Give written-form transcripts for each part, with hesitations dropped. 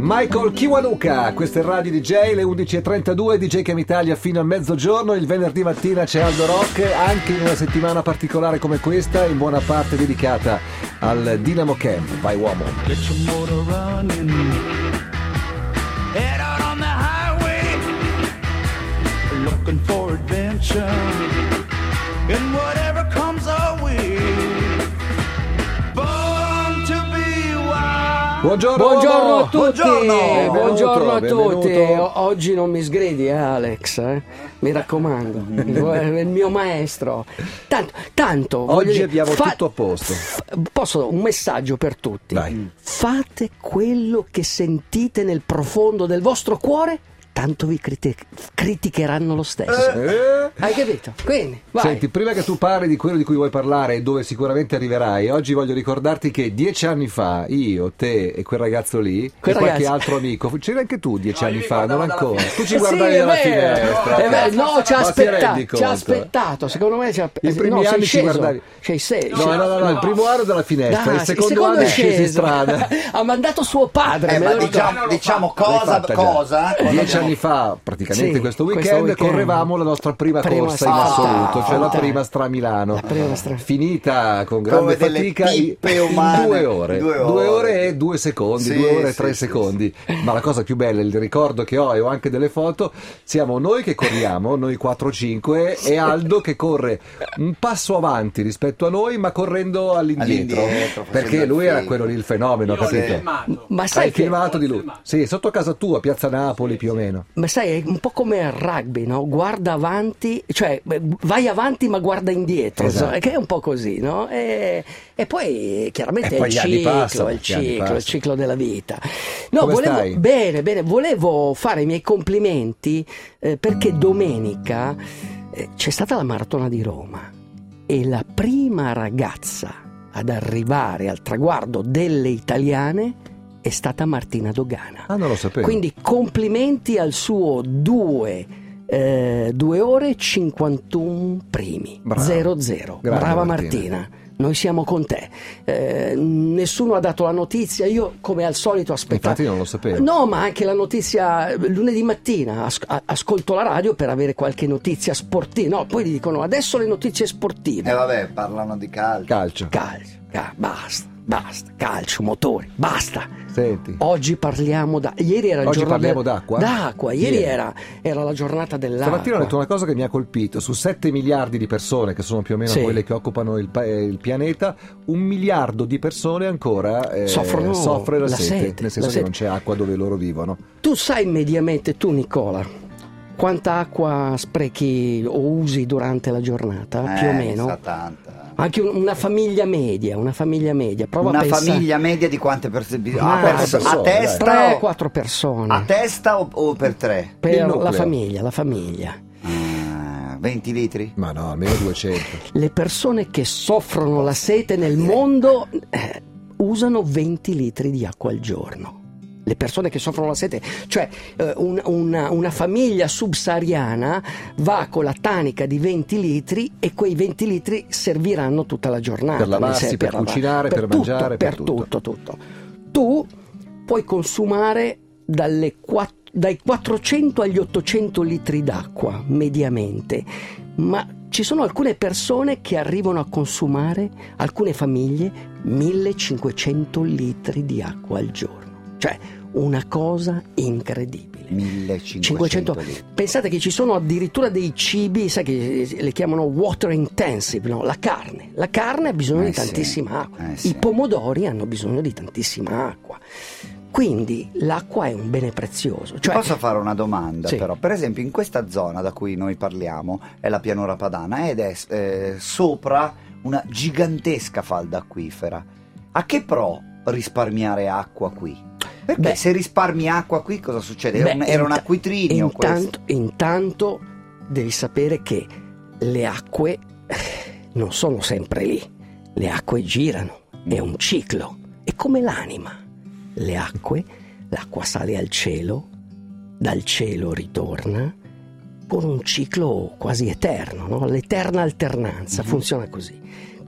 Michael Kiwanuka, questo è Radio DJ, le 11.32, DJ Cam Italia fino a mezzogiorno. Il venerdì mattina c'è Aldo Rock, anche in una settimana particolare come questa, in buona parte dedicata al Dynamo Camp. Vai uomo. Get your motor running, head out on the highway, looking for adventure, and whatever comes our way. Buongiorno a tutti, benvenuto. Oggi non mi sgridi, Alex, mi raccomando, il mio maestro. Tanto oggi dire, abbiamo tutto a posto. Posso un messaggio per tutti? Dai. Fate quello che sentite nel profondo del vostro cuore, tanto vi criticheranno lo stesso. Hai capito? Quindi, vai. Senti, prima che tu parli di quello di cui vuoi parlare e dove sicuramente arriverai, oggi voglio ricordarti che 10 anni fa io, te e quel ragazzo lì, qualche altro amico, c'eri anche tu 10 anni fa, non ancora. Tu ci guardavi alla finestra. No, ci ha aspettato. Secondo me il primo anno dalla finestra, il secondo anno è sceso in strada. Ha mandato suo padre. Ma diciamo cosa? 10 anni fa, praticamente sì, questo weekend correvamo la nostra prima corsa in assoluto, cioè la prima Stramilano, finita con grande fatica in 2 ore e 2 secondi, sì, 2 ore e 3 secondi. Sì. Ma la cosa più bella, il ricordo che ho, e ho anche delle foto, siamo noi che corriamo, noi 4-5, sì, e Aldo che corre un passo avanti rispetto a noi, ma correndo all'indietro perché lui era quello lì il fenomeno, capito? Ma sai che filmato di lui? Sì, sotto casa tua, Piazza Napoli più o meno. Ma sai, è un po' come il rugby, no? Guarda avanti, cioè vai avanti ma guarda indietro, esatto. Che è un po' così, no? E poi chiaramente è il ciclo della vita. No, Bene, volevo fare i miei complimenti perché domenica c'è stata la Maratona di Roma e la prima ragazza ad arrivare al traguardo delle italiane è stata Martina Dogana. Ah, non lo sapevo. Quindi complimenti al suo 2 ore 51 primi. Brava Martina. Noi siamo con te. Nessuno ha dato la notizia. Io come al solito aspettavo. Infatti non lo sapevo. No, ma anche la notizia lunedì mattina ascolto la radio per avere qualche notizia sportiva. No, poi gli dicono adesso le notizie sportive. E vabbè, parlano di calcio. Basta, calcio, motori, basta. Senti. Oggi parliamo d'acqua. D'acqua, ieri era la giornata dell'acqua. Stamattina ho detto una cosa che mi ha colpito: su 7 miliardi di persone, che sono più o meno quelle che occupano il pianeta, 1 miliardo di persone ancora soffre la sete, nel senso che non c'è acqua dove loro vivono. Tu sai mediamente, Nicola, quanta acqua sprechi o usi durante la giornata? Più o meno? Tanta. Anche una famiglia media. Prova una a pensare. Famiglia media di quante persone? A testa? 3-4 persone. A testa o per 3? Per la famiglia. 20 litri? Ma no, almeno 200. Le persone che soffrono la sete nel mondo usano 20 litri di acqua al giorno. Le persone che soffrono la sete, cioè una famiglia subsahariana va con la tanica di 20 litri e quei 20 litri serviranno tutta la giornata. Per lavarsi, per cucinare, per mangiare, per tutto. Tu puoi consumare dai 400 agli 800 litri d'acqua mediamente, ma ci sono alcune persone che arrivano a consumare, alcune famiglie, 1500 litri di acqua al giorno. Cioè una cosa incredibile. 1500. Pensate che ci sono addirittura dei cibi, sai che le chiamano water intensive, no? La carne ha bisogno di tantissima acqua, i pomodori hanno bisogno di tantissima acqua. Quindi l'acqua è un bene prezioso. Cioè, posso fare una domanda però? Per esempio in questa zona da cui noi parliamo è la pianura padana ed è sopra una gigantesca falda acquifera. A che pro risparmiare acqua qui? Perché se risparmi acqua qui cosa succede? Era un acquitrinio intanto devi sapere che le acque non sono sempre lì, le acque girano, è un ciclo, è come l'anima. L'acqua sale al cielo, dal cielo ritorna con un ciclo quasi eterno, no? L'eterna alternanza funziona così.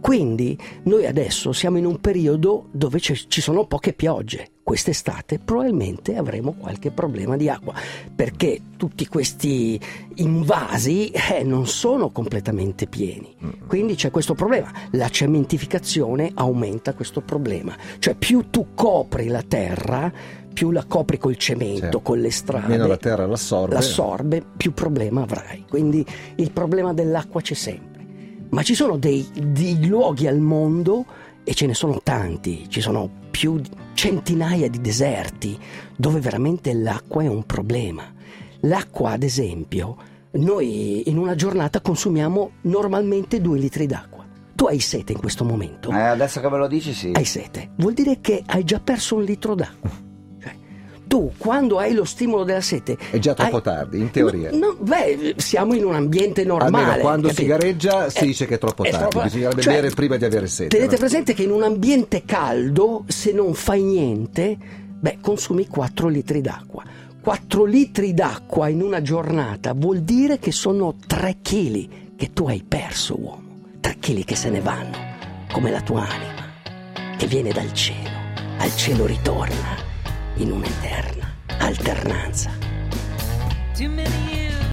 Quindi noi adesso siamo in un periodo dove ci sono poche piogge. Quest'estate probabilmente avremo qualche problema di acqua, perché tutti questi invasi non sono completamente pieni, quindi c'è questo problema. La cementificazione aumenta questo problema, cioè più tu copri la terra, più la copri col cemento, cioè, con le strade, meno la terra l'assorbe, più problema avrai. Quindi il problema dell'acqua c'è sempre. Ma ci sono dei luoghi al mondo, e ce ne sono tanti, ci sono più di centinaia di deserti dove veramente l'acqua è un problema. L'acqua, ad esempio, noi in una giornata consumiamo normalmente 2 litri d'acqua. Tu hai sete in questo momento? Adesso che me lo dici, sì. Hai sete. Vuol dire che hai già perso 1 litro d'acqua. Tu, quando hai lo stimolo della sete, è già troppo tardi, in teoria. Siamo in un ambiente normale. Almeno quando, capito? Si gareggia, si dice che è troppo tardi, bisognerebbe bere prima di avere sete. Tenete presente che in un ambiente caldo, se non fai niente, consumi 4 litri d'acqua. 4 litri d'acqua in una giornata vuol dire che sono 3 chili che tu hai perso, uomo. 3 chili che se ne vanno, come la tua anima, che viene dal cielo. Al cielo ritorna in un'eterna alternanza.